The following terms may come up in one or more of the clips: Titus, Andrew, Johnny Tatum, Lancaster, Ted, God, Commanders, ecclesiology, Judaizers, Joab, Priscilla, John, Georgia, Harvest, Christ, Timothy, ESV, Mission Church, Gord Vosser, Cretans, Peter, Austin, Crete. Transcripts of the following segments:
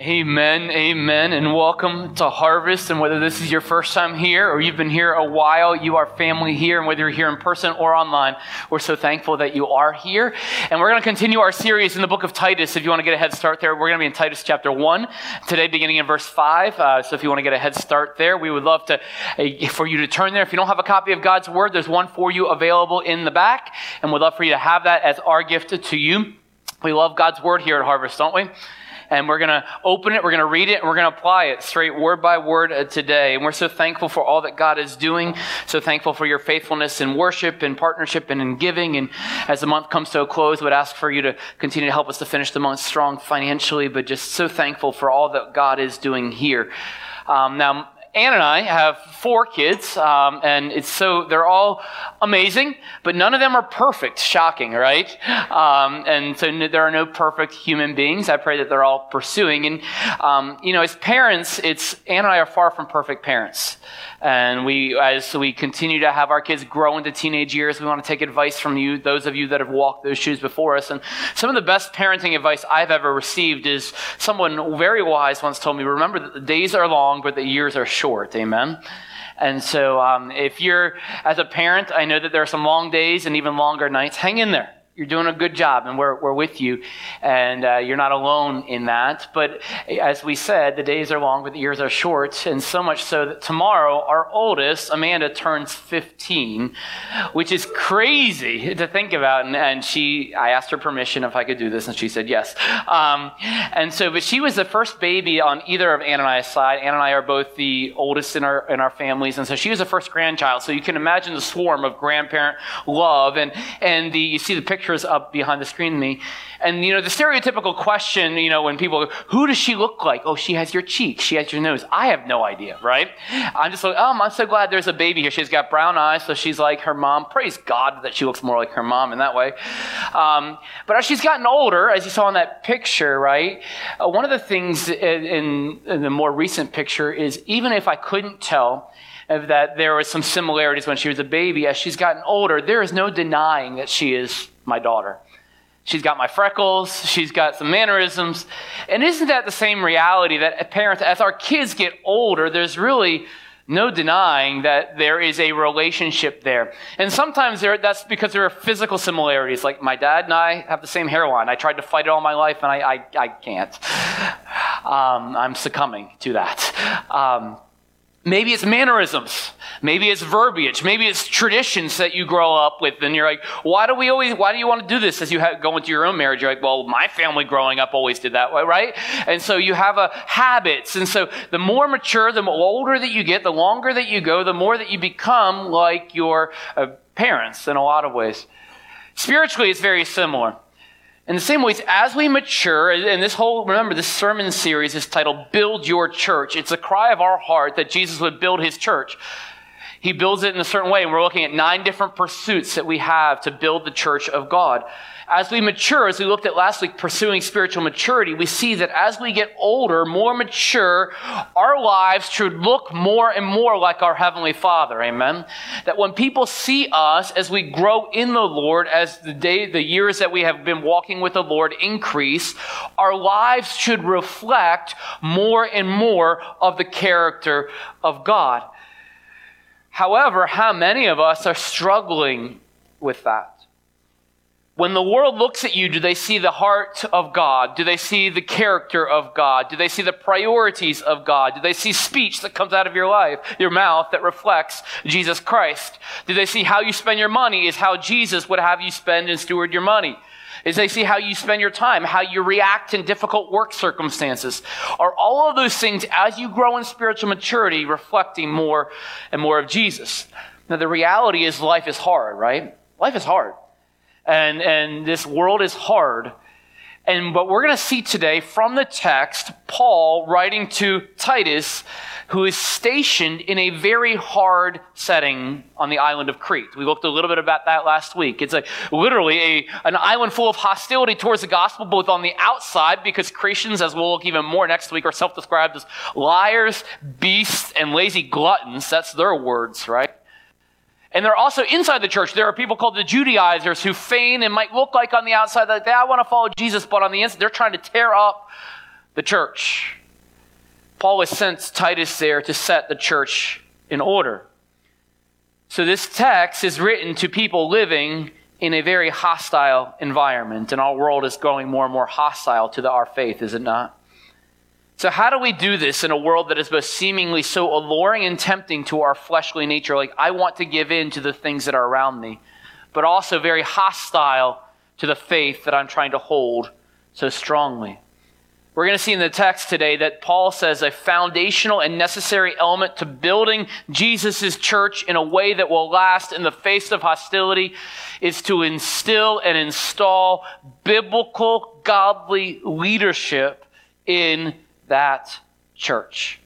Amen, amen, and welcome to Harvest. And whether this is your first time here or you've been here a while, you are family here. And whether you're here in person or online, we're so thankful that you are here. And we're going to continue our series in the book of Titus. If you want to get a head start there, we're going to be in Titus chapter 1 today, beginning in verse 5. So if you want to get a head start there, we would love to for you to turn there. If you don't have a copy of God's Word, there's one for you available in the back. And we'd love for you to have that as our gift to you. We love God's Word here at Harvest, don't we? And we're going to open it, we're going to read it, and we're going to apply it straight word by word today. And we're so thankful for all that God is doing, so thankful for your faithfulness in worship, in partnership, and in giving. And as the month comes to a close, we would ask for you to continue to help us to finish the month strong financially, but just so thankful for all that God is doing here. Now, Anna and I have four kids, and they're all amazing, but none of them are perfect. Shocking, right? And so there are no perfect human beings. I pray that they're all pursuing. And, as parents, Anna and I are far from perfect parents. And as we continue to have our kids grow into teenage years, we want to take advice from you, those of you that have walked those shoes before us. And some of the best parenting advice I've ever received is someone very wise once told me, remember that the days are long, but the years are short. Amen. And so if you're, as a parent, I know that there are some long days and even longer nights. Hang in there. You're doing a good job, and we're with you, and you're not alone in that. But as we said, the days are long, but the years are short, and so much so that tomorrow, our oldest, Amanda, turns 15, which is crazy to think about. And I asked her permission if I could do this, and she said yes. But she was the first baby on either of Anna and I's side. Anna and I are both the oldest in our families, and so she was the first grandchild. So you can imagine the swarm of grandparent love, and you see the picture up behind the screen to me. And, the stereotypical question, when people go, who does she look like? Oh, she has your cheek. She has your nose. I have no idea, right? I'm just like, I'm so glad there's a baby here. She's got brown eyes, so she's like her mom. Praise God that she looks more like her mom in that way. But as she's gotten older, as you saw in that picture, right, one of the things in the more recent picture is even if I couldn't tell that there was some similarities when she was a baby, as she's gotten older, there is no denying that she is my daughter. She's got my freckles. She's got some mannerisms. And isn't that the same reality that parents, as our kids get older, there's really no denying that there is a relationship there. And sometimes that's because there are physical similarities. Like my dad and I have the same hairline. I tried to fight it all my life, and I can't. I'm succumbing to that. Maybe it's mannerisms. Maybe it's verbiage. Maybe it's traditions that you grow up with. And you're like, why do you want to do this as you go into your own marriage? You're like, well, my family growing up always did that way, right? And so you have habits. And so the more mature, the older that you get, the longer that you go, the more that you become like your parents in a lot of ways. Spiritually, it's very similar. In the same ways, as we mature, and remember, this sermon series is titled, Build Your Church. It's a cry of our heart that Jesus would build his church. He builds it in a certain way, and we're looking at 9 different pursuits that we have to build the church of God. As we mature, as we looked at last week, pursuing spiritual maturity, we see that as we get older, more mature, our lives should look more and more like our Heavenly Father, amen? That when people see us as we grow in the Lord, as the years that we have been walking with the Lord increase, our lives should reflect more and more of the character of God. However, how many of us are struggling with that? When the world looks at you, do they see the heart of God? Do they see the character of God? Do they see the priorities of God? Do they see speech that comes out of your mouth that reflects Jesus Christ? Do they see how you spend your money is how Jesus would have you spend and steward your money? Is they see how you spend your time, how you react in difficult work circumstances? Are all of those things, as you grow in spiritual maturity, reflecting more and more of Jesus? Now, the reality is life is hard, right? Life is hard. And this world is hard. And what we're going to see today from the text, Paul writing to Titus, who is stationed in a very hard setting on the island of Crete. We looked a little bit about that last week. It's literally an island full of hostility towards the gospel, both on the outside, because Cretans, as we'll look even more next week, are self-described as liars, beasts, and lazy gluttons. That's their words, right? And they're also inside the church. There are people called the Judaizers who feign and might look like on the outside that they want to follow Jesus, but on the inside, they're trying to tear up the church. Paul has sent Titus there to set the church in order. So this text is written to people living in a very hostile environment, and our world is growing more and more hostile to our faith, is it not? So how do we do this in a world that is both seemingly so alluring and tempting to our fleshly nature, like I want to give in to the things that are around me, but also very hostile to the faith that I'm trying to hold so strongly? We're going to see in the text today that Paul says a foundational and necessary element to building Jesus' church in a way that will last in the face of hostility is to instill and install biblical, godly leadership in that church.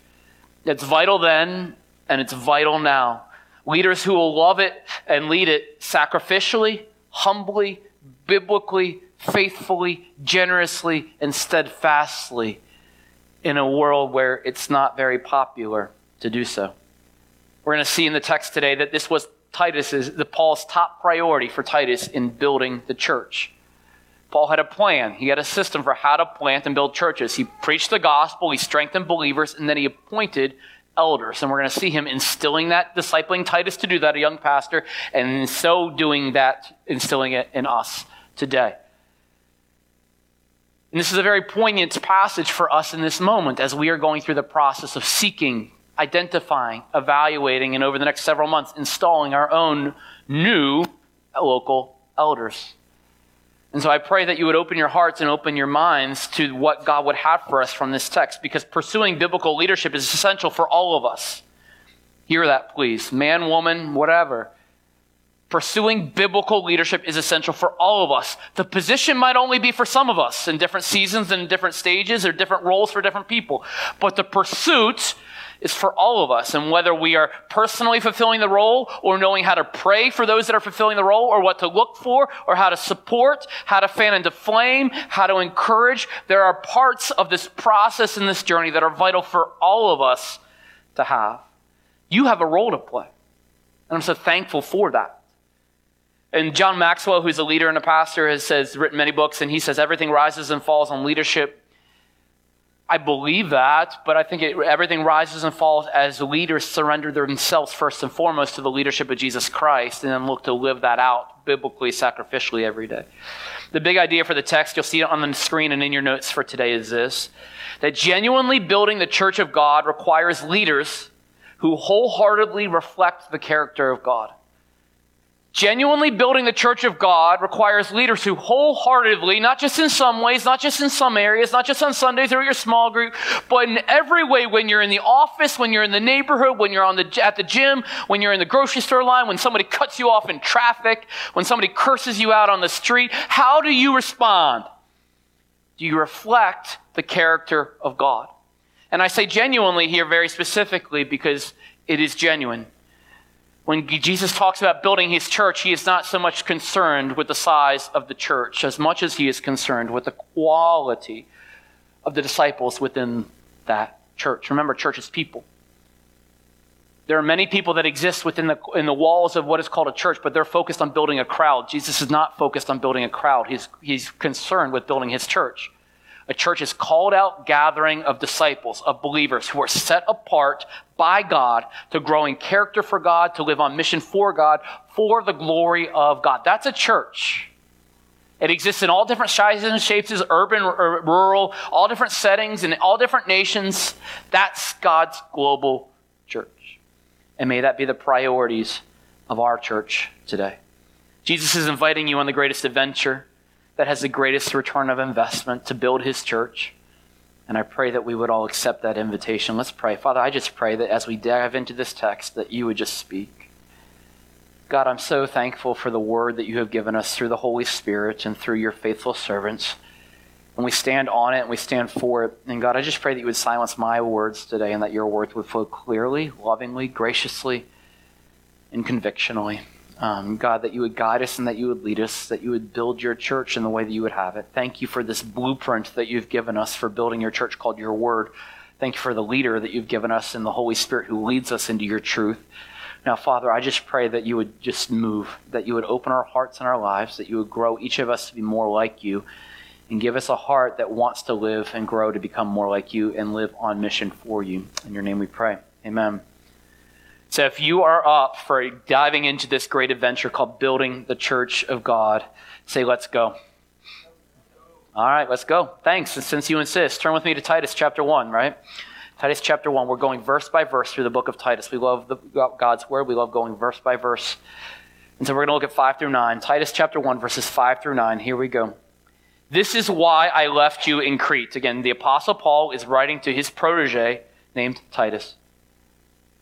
It's vital then, and it's vital now. Leaders who will love it and lead it sacrificially, humbly, biblically, faithfully, generously, and steadfastly in a world where it's not very popular to do so. We're going to see in the text today that this was Paul's top priority for Titus in building the church. Paul had a plan. He had a system for how to plant and build churches. He preached the gospel, he strengthened believers, and then he appointed elders. And we're going to see him instilling that, discipling Titus to do that, a young pastor, and in so doing that, instilling it in us today. And this is a very poignant passage for us in this moment as we are going through the process of seeking, identifying, evaluating, and over the next several months, installing our own new local elders. And so I pray that you would open your hearts and open your minds to what God would have for us from this text, because pursuing biblical leadership is essential for all of us. Hear that, please. Man, woman, whatever. Pursuing biblical leadership is essential for all of us. The position might only be for some of us in different seasons and different stages or different roles for different people. But the pursuit is for all of us. And whether we are personally fulfilling the role or knowing how to pray for those that are fulfilling the role or what to look for or how to support, how to fan into flame, how to encourage, there are parts of this process and this journey that are vital for all of us to have. You have a role to play. And I'm so thankful for that. And John Maxwell, who's a leader and a pastor, has written many books, and he says everything rises and falls on leadership. I believe that, but I think everything rises and falls as leaders surrender themselves first and foremost to the leadership of Jesus Christ and then look to live that out biblically, sacrificially every day. The big idea for the text, you'll see it on the screen and in your notes for today, is this: that genuinely building the church of God requires leaders who wholeheartedly reflect the character of God. Genuinely building the church of God requires leaders who wholeheartedly, not just in some ways, not just in some areas, not just on Sundays or your small group, but in every way, when you're in the office, when you're in the neighborhood, when you're at the gym, when you're in the grocery store line, when somebody cuts you off in traffic, when somebody curses you out on the street, how do you respond? Do you reflect the character of God? And I say genuinely here very specifically because it is genuine. When Jesus talks about building his church, he is not so much concerned with the size of the church as much as he is concerned with the quality of the disciples within that church. Remember, church is people. There are many people that exist within the walls of what is called a church, but they're focused on building a crowd. Jesus is not focused on building a crowd. He's concerned with building his church. A church is called out gathering of disciples, of believers who are set apart by God to grow in character for God, to live on mission for God, for the glory of God. That's a church. It exists in all different sizes and shapes, urban, rural, all different settings, in all different nations. That's God's global church. And may that be the priorities of our church today. Jesus is inviting you on the greatest adventure that has the greatest return of investment to build his church. And I pray that we would all accept that invitation. Let's pray. Father, I just pray that as we dive into this text, that you would just speak. God, I'm so thankful for the word that you have given us through the Holy Spirit and through your faithful servants. And we stand on it and we stand for it. And God, I just pray that you would silence my words today and that your words would flow clearly, lovingly, graciously, and convictionally. God, that you would guide us and that you would lead us, that you would build your church in the way that you would have it. Thank you for this blueprint that you've given us for building your church called your word. Thank you for the leader that you've given us and the Holy Spirit who leads us into your truth. Now, Father, I just pray that you would just move, that you would open our hearts and our lives, that you would grow each of us to be more like you. and give us a heart that wants to live and grow to become more like you and live on mission for you. In your name we pray. Amen. So if you are up for diving into this great adventure called building the church of God, say, let's go. All right, let's go. Thanks. And since you insist, turn with me to Titus chapter 1, right? Titus chapter 1. We're going verse by verse through the book of Titus. We love God's word. We love going verse by verse. And so we're going to look at 5 through 9. Titus chapter 1, verses 5 through 9. Here we go. This is why I left you in Crete. Again, the Apostle Paul is writing to his protege named Titus.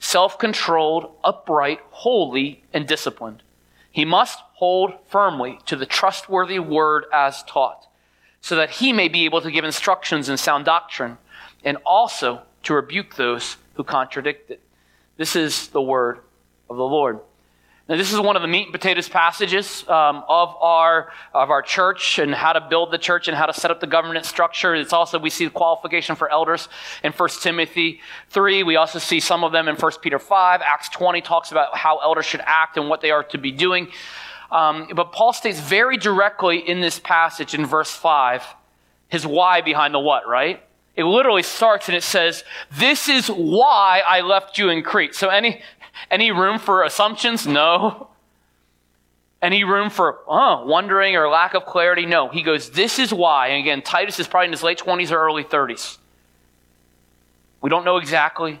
self-controlled, upright, holy, and disciplined. He must hold firmly to the trustworthy word as taught, so that he may be able to give instructions in sound doctrine and also to rebuke those who contradict it. This is the word of the Lord. Now, this is one of the meat and potatoes passages of our church and how to build the church and how to set up the governance structure. It's also, we see the qualification for elders in 1 Timothy 3. We also see some of them in 1 Peter 5. Acts 20 talks about how elders should act and what they are to be doing. But Paul states very directly in this passage in verse 5, his why behind the what, right? It literally starts and it says, this is why I left you in Crete. So any room for assumptions? No. Any room for wondering or lack of clarity? No. He goes, this is why. And again, Titus is probably in his late 20s or early 30s. We don't know exactly.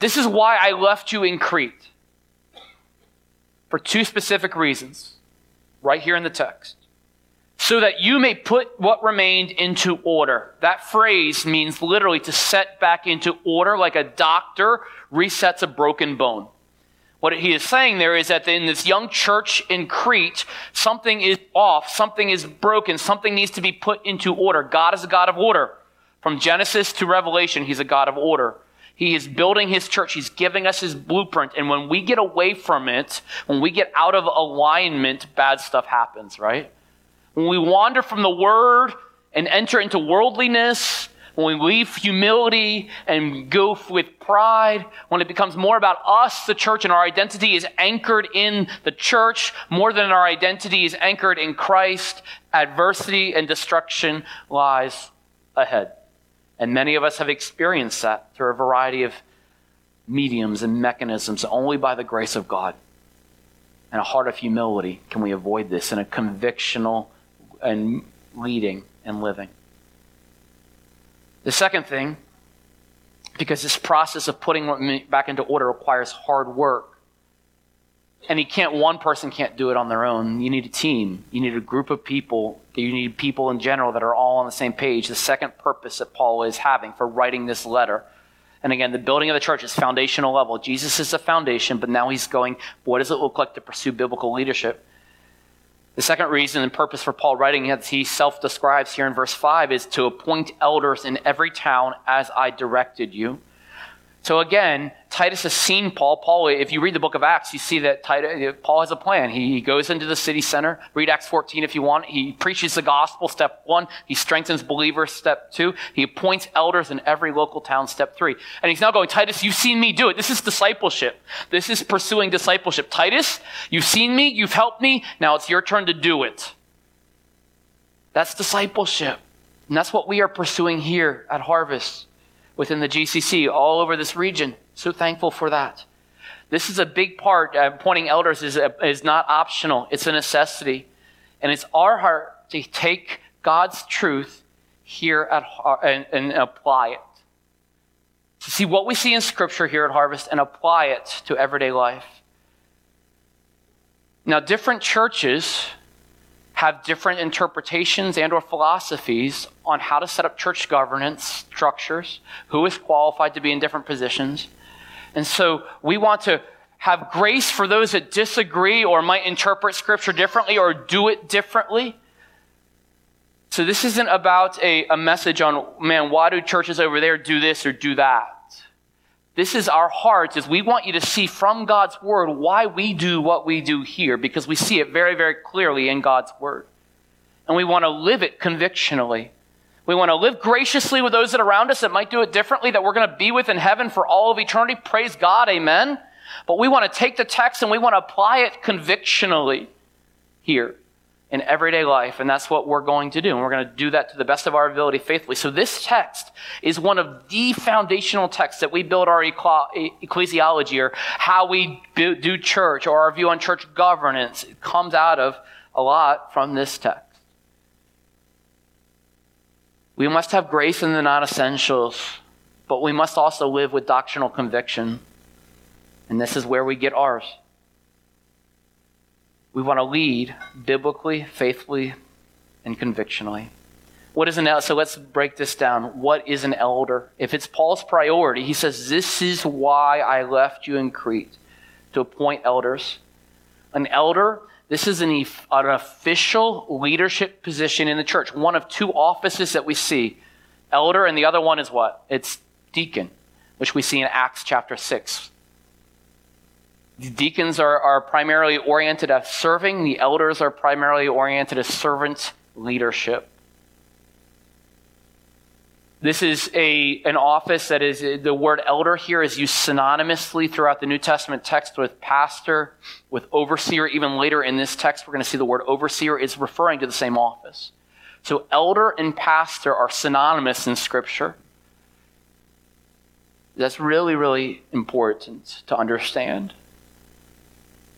This is why I left you in Crete. For two specific reasons. Right here in the text. So that you may put what remained into order. That phrase means literally to set back into order, like a doctor resets a broken bone. What he is saying there is that in this young church in Crete, something is off, something is broken, something needs to be put into order. God is a God of order. From Genesis to Revelation, he's a God of order. He is building his church. He's giving us his blueprint. And when we get away from it, when we get out of alignment, bad stuff happens, right? When we wander from the word and enter into worldliness, when we leave humility and go with pride, when it becomes more about us, the church, and our identity is anchored in the church more than our identity is anchored in Christ, adversity and destruction lies ahead. And many of us have experienced that through a variety of mediums and mechanisms. Only by the grace of God and a heart of humility can we avoid this, in a convictional and leading and living. The second thing, because this process of putting it back into order requires hard work. And one person can't do it on their own. You need a team. You need a group of people. You need people in general that are all on the same page. The second purpose that Paul is having for writing this letter. And again, the building of the church is foundational level. Jesus is the foundation, but now he's going, what does it look like to pursue biblical leadership? The second reason and purpose for Paul writing, as he self-describes here in verse 5, is to appoint elders in every town as I directed you. So again, Titus has seen Paul. Paul, if you read the book of Acts, you see that Paul has a plan. He goes into the city center. Read Acts 14 if you want. He preaches the gospel, step 1. He strengthens believers, step 2. He appoints elders in every local town, step 3. And he's now going, Titus, you've seen me do it. This is discipleship. This is pursuing discipleship. Titus, you've seen me. You've helped me. Now it's your turn to do it. That's discipleship. And that's what we are pursuing here at Harvest. Within the GCC, all over this region. So thankful for that. This is a big part. Appointing elders is not optional. It's a necessity. And it's our heart to take God's truth here at and apply it. To see what we see in Scripture here at Harvest and apply it to everyday life. Now, different churches have different interpretations and or philosophies on how to set up church governance structures, who is qualified to be in different positions. And so we want to have grace for those that disagree or might interpret Scripture differently or do it differently. So this isn't about a message on, man, why do churches over there do this or do that? This is our hearts, is we want you to see from God's word why we do what we do here, because we see it very, very clearly in God's word. And we want to live it convictionally. We want to live graciously with those that are around us that might do it differently, that we're going to be with in heaven for all of eternity. Praise God, amen. But we want to take the text and we want to apply it convictionally here in everyday life. And that's what we're going to do. And we're going to do that to the best of our ability faithfully. So this text is one of the foundational texts that we build our ecclesiology, or how we do church, or our view on church governance. It comes out of a lot from this text. We must have grace in the non-essentials, but we must also live with doctrinal conviction. And this is where we get ours. We want to lead biblically, faithfully, and convictionally. What is an elder? So let's break this down. What is an elder? If it's Paul's priority, he says, this is why I left you in Crete, to appoint elders. An elder, this is an official leadership position in the church. One of two offices that we see. Elder, and the other one is what? It's deacon, which we see in Acts chapter 6. The deacons are primarily oriented at serving. The elders are primarily oriented as servant leadership. This is an office that is, the word elder here is used synonymously throughout the New Testament text with pastor, with overseer. Even later in this text, we're going to see the word overseer is referring to the same office. So elder and pastor are synonymous in Scripture. That's really, really important to understand.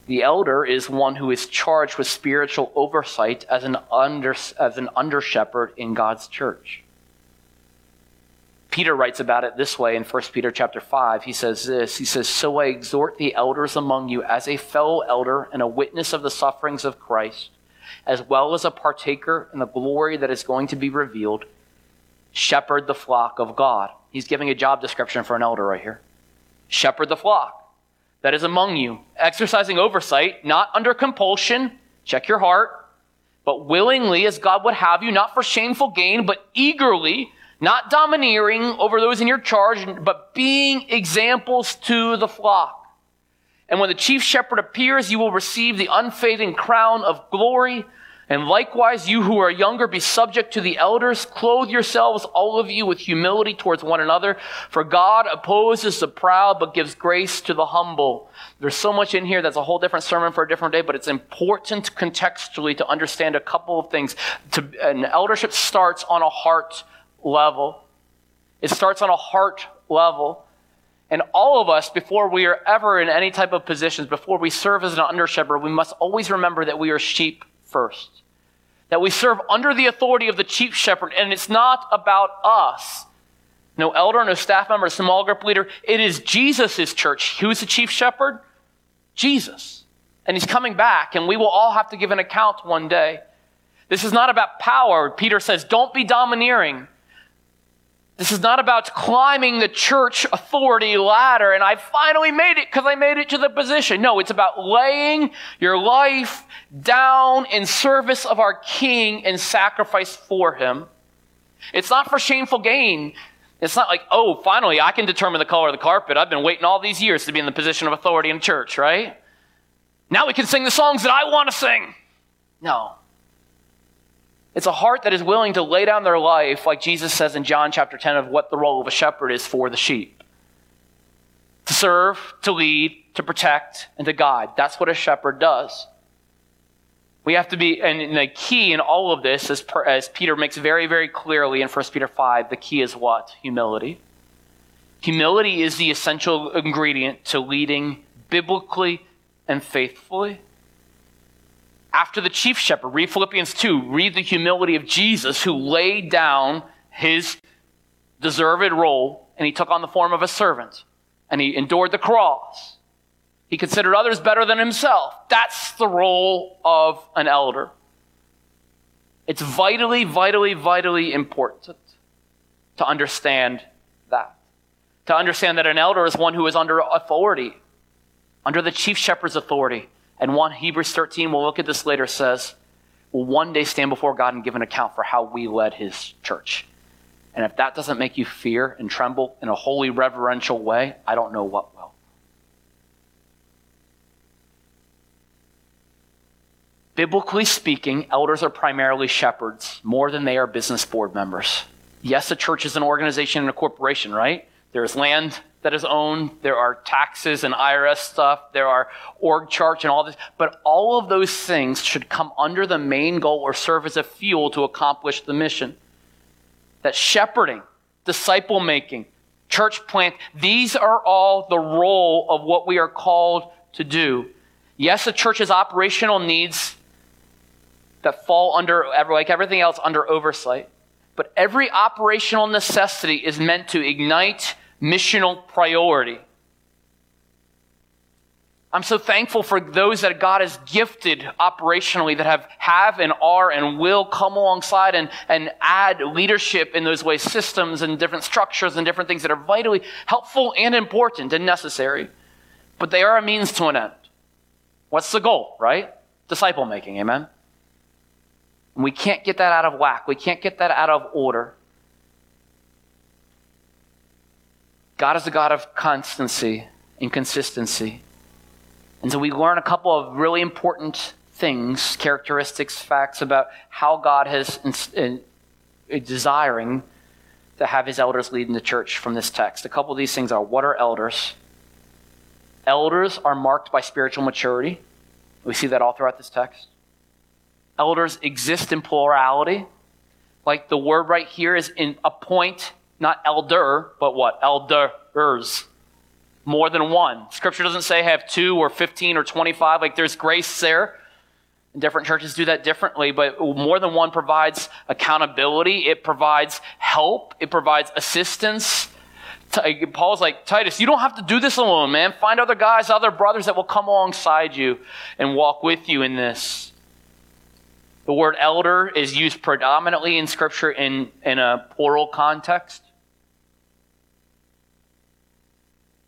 The elder is one who is charged with spiritual oversight as an under-shepherd in God's church. Peter writes about it this way in 1 Peter chapter 5. He says this, he says, so I exhort the elders among you as a fellow elder and a witness of the sufferings of Christ, as well as a partaker in the glory that is going to be revealed, shepherd the flock of God. He's giving a job description for an elder right here. Shepherd the flock that is among you, exercising oversight, not under compulsion, check your heart, but willingly as God would have you, not for shameful gain, but eagerly, not domineering over those in your charge, but being examples to the flock. And when the chief shepherd appears, you will receive the unfading crown of glory. And likewise, you who are younger, be subject to the elders. Clothe yourselves, all of you, with humility towards one another. For God opposes the proud, but gives grace to the humble. There's so much in here that's a whole different sermon for a different day, but it's important contextually to understand a couple of things. An eldership starts on a heart level. It starts on a heart level. And all of us, before we are ever in any type of positions, before we serve as an under-shepherd, we must always remember that we are sheep first, that we serve under the authority of the chief shepherd, and it's not about us. No elder, no staff member, small group leader. It is Jesus' church. Who is the chief shepherd? Jesus. And he's coming back, and we will all have to give an account one day. This is not about power. Peter says, don't be domineering. This is not about climbing the church authority ladder and I finally made it because I made it to the position. No, it's about laying your life down in service of our King and sacrifice for him. It's not for shameful gain. It's not like, oh, finally I can determine the color of the carpet. I've been waiting all these years to be in the position of authority in church, right? Now we can sing the songs that I want to sing. No. It's a heart that is willing to lay down their life, like Jesus says in John chapter 10, of what the role of a shepherd is for the sheep. To serve, to lead, to protect, and to guide. That's what a shepherd does. We have to be, and the key in all of this, as Peter makes very, very clearly in 1 Peter 5, the key is what? Humility. Humility is the essential ingredient to leading biblically and faithfully. After the chief shepherd, read Philippians 2, read the humility of Jesus who laid down his deserved role and he took on the form of a servant and he endured the cross. He considered others better than himself. That's the role of an elder. It's vitally, vitally, vitally important to understand that. To understand that an elder is one who is under authority, under the chief shepherd's authority. And Hebrews 13, we'll look at this later, says, will one day stand before God and give an account for how we led his church. And if that doesn't make you fear and tremble in a holy, reverential way, I don't know what will. Biblically speaking, elders are primarily shepherds more than they are business board members. Yes, a church is an organization and a corporation, right? There is land that is owned. There are taxes and IRS stuff. There are org charts and all this. But all of those things should come under the main goal or serve as a fuel to accomplish the mission. That shepherding, disciple making, church plant, these are all the role of what we are called to do. Yes, a church has operational needs that fall under, like everything else, under oversight. But every operational necessity is meant to ignite missional priority. I'm so thankful for those that God has gifted operationally that have and are and will come alongside and add leadership in those ways, systems and different structures and different things that are vitally helpful and important and necessary. But they are a means to an end. What's the goal, right? Disciple making, amen? And we can't get that out of whack. We can't get that out of order. God is a God of constancy and consistency. And so we learn a couple of really important things, characteristics, facts about how God has desiring to have his elders lead in the church from this text. A couple of these things are, what are elders? Elders are marked by spiritual maturity. We see that all throughout this text. Elders exist in plurality. Like the word right here is in appoint, not elder, but what? Elders. More than one. Scripture doesn't say have 2 or 15 or 25. Like there's grace there. Different churches do that differently, but more than one provides accountability. It provides help. It provides assistance. Paul's like, Titus, you don't have to do this alone, man. Find other guys, other brothers that will come alongside you and walk with you in this. The word elder is used predominantly in Scripture in a plural context.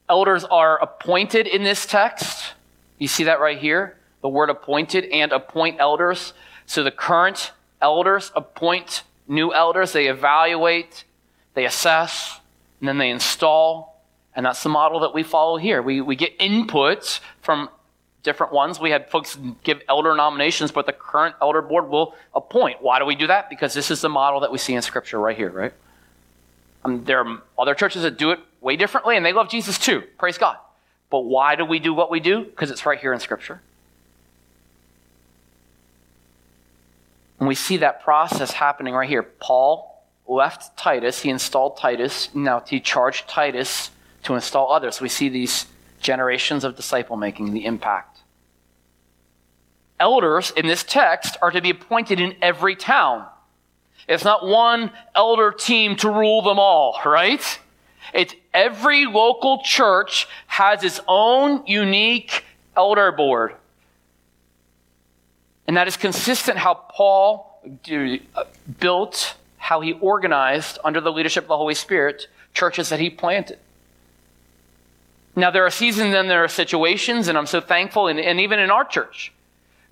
Elders are appointed in this text. You see that right here? The word appointed and appoint elders. So the current elders appoint new elders. They evaluate, they assess, and then they install. And that's the model that we follow here. We get inputs from different ones. We had folks give elder nominations, but the current elder board will appoint. Why do we do that? Because this is the model that we see in Scripture right here, right? There are other churches that do it way differently, and they love Jesus too. Praise God. But why do we do what we do? Because it's right here in Scripture. And we see that process happening right here. Paul left Titus. He installed Titus. Now he charged Titus to install others. We see these generations of disciple-making, the impact. Elders in this text are to be appointed in every town. It's not one elder team to rule them all, right? It's every local church has its own unique elder board. And that is consistent how Paul built, how he organized under the leadership of the Holy Spirit, churches that he planted. Now, there are seasons and there are situations, and I'm so thankful, and even in our church.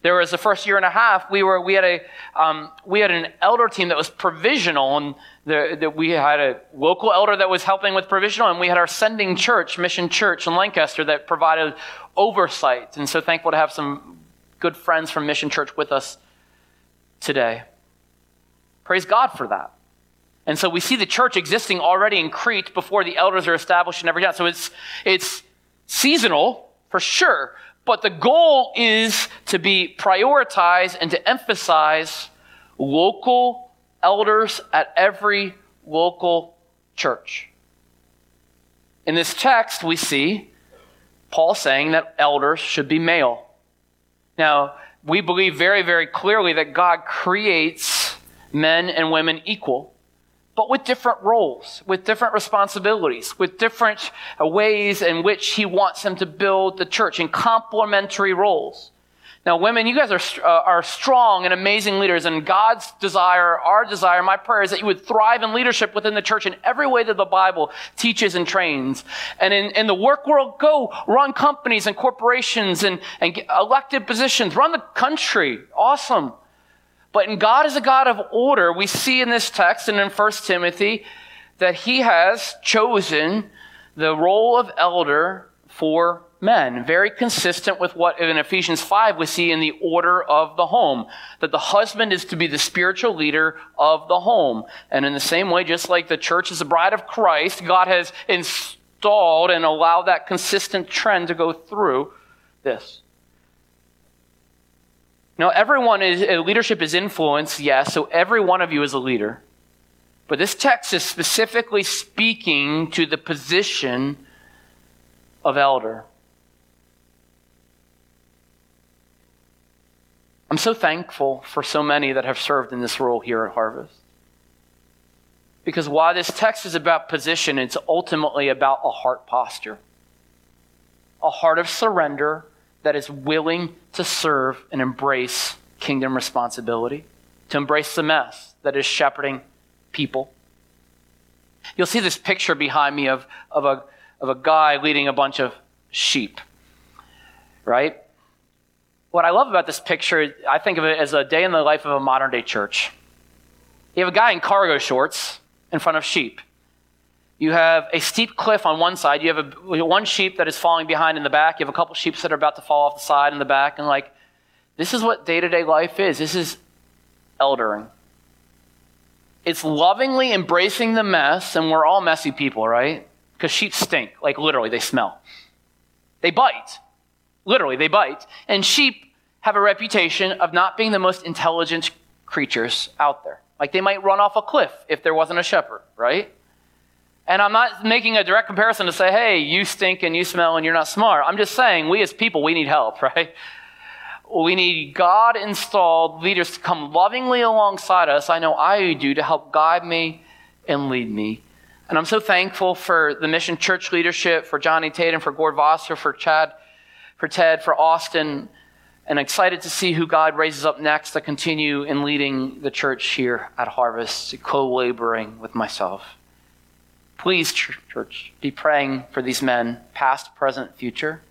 There was the first year and a half, we had an elder team that was provisional, and we had a local elder that was helping with provisional, and we had our sending church, Mission Church in Lancaster, that provided oversight, and so thankful to have some good friends from Mission Church with us today. Praise God for that. And so we see the church existing already in Crete before the elders are established in every town. So it's seasonal for sure, but the goal is to be prioritized and to emphasize local elders at every local church. In this text, we see Paul saying that elders should be male. Now, we believe very, very clearly that God creates men and women equal, but with different roles, with different responsibilities, with different ways in which he wants them to build the church in complementary roles. Now, women, you guys are strong and amazing leaders, and God's desire, our desire, my prayer is that you would thrive in leadership within the church in every way that the Bible teaches and trains. And in the work world, go run companies and corporations and get elected positions. Run the country. Awesome. But in God is a God of order. We see in this text and in 1 Timothy that he has chosen the role of elder for men. Very consistent with what in Ephesians 5 we see in the order of the home, that the husband is to be the spiritual leader of the home. And in the same way, just like the church is the bride of Christ, God has installed and allowed that consistent trend to go through this. Now, leadership is influence, yes, so every one of you is a leader. But this text is specifically speaking to the position of elder. I'm so thankful for so many that have served in this role here at Harvest. Because while this text is about position, it's ultimately about a heart posture. A heart of surrender that is willing to serve and embrace kingdom responsibility. To embrace the mess that is shepherding people. You'll see this picture behind me of a guy leading a bunch of sheep. Right? What I love about this picture, I think of it as a day in the life of a modern day church. You have a guy in cargo shorts in front of sheep. You have a steep cliff on one side. You have one sheep that is falling behind in the back. You have a couple sheep that are about to fall off the side in the back. And like, this is what day-to-day life is. This is eldering. It's lovingly embracing the mess, and we're all messy people, right? Because sheep stink. Like, literally, they smell. They bite. Literally, they bite. And sheep have a reputation of not being the most intelligent creatures out there. Like, they might run off a cliff if there wasn't a shepherd, right? And I'm not making a direct comparison to say, hey, you stink and you smell and you're not smart. I'm just saying we as people, we need help, right? We need God-installed leaders to come lovingly alongside us. I know I do, to help guide me and lead me. And I'm so thankful for the Mission Church leadership, for Johnny Tatum, for Gord Vosser, for Chad, for Ted, for Austin, and excited to see who God raises up next to continue in leading the church here at Harvest, co-laboring with myself. Please, church, be praying for these men, past, present, future.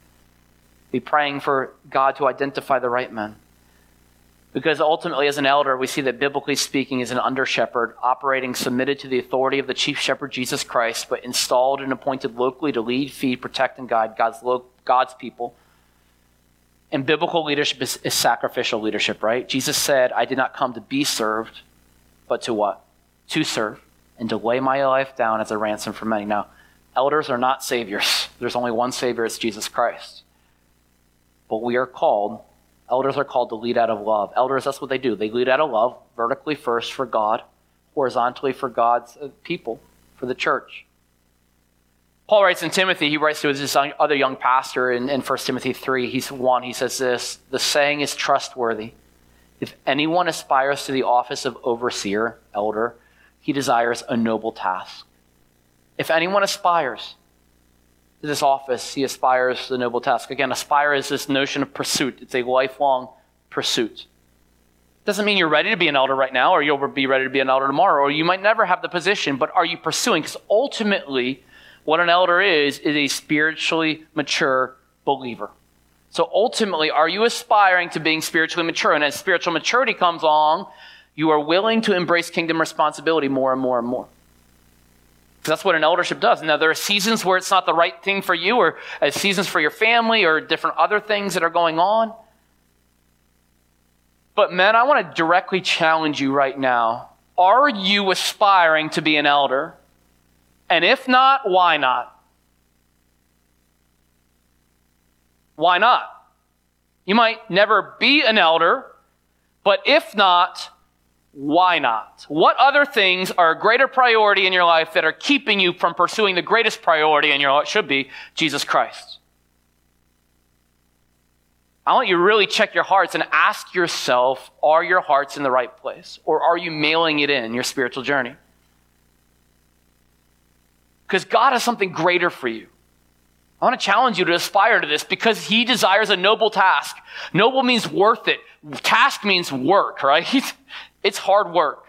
Be praying for God to identify the right men. Because ultimately, as an elder, we see that biblically speaking is an under-shepherd, operating submitted to the authority of the chief shepherd, Jesus Christ, but installed and appointed locally to lead, feed, protect, and guide God's people. And biblical leadership is sacrificial leadership, right? Jesus said, I did not come to be served, but to what? To serve and to lay my life down as a ransom for many. Now, elders are not saviors. There's only one savior, it's Jesus Christ. But elders are called to lead out of love. Elders, that's what they do. They lead out of love, vertically first for God, horizontally for God's people, for the church. Paul writes in Timothy, he writes to his other young pastor in 1 Timothy 3, he says this, the saying is trustworthy. If anyone aspires to the office of overseer, elder, he desires a noble task. If anyone aspires to this office, he aspires to the noble task. Again, aspire is this notion of pursuit. It's a lifelong pursuit. Doesn't mean you're ready to be an elder right now, or you'll be ready to be an elder tomorrow, or you might never have the position, but are you pursuing? Because ultimately, what an elder is a spiritually mature believer. So ultimately, are you aspiring to being spiritually mature? And as spiritual maturity comes along, you are willing to embrace kingdom responsibility more and more and more. That's what an eldership does. Now, there are seasons where it's not the right thing for you, or seasons for your family, or different other things that are going on. But men, I want to directly challenge you right now. Are you aspiring to be an elder? And if not, why not? Why not? You might never be an elder, but if not, why not? What other things are a greater priority in your life that are keeping you from pursuing the greatest priority in your life? It should be Jesus Christ. I want you to really check your hearts and ask yourself, are your hearts in the right place? Or are you mailing it in your spiritual journey? Because God has something greater for you. I want to challenge you to aspire to this because he desires a noble task. Noble means worth it. Task means work, right? It's hard work.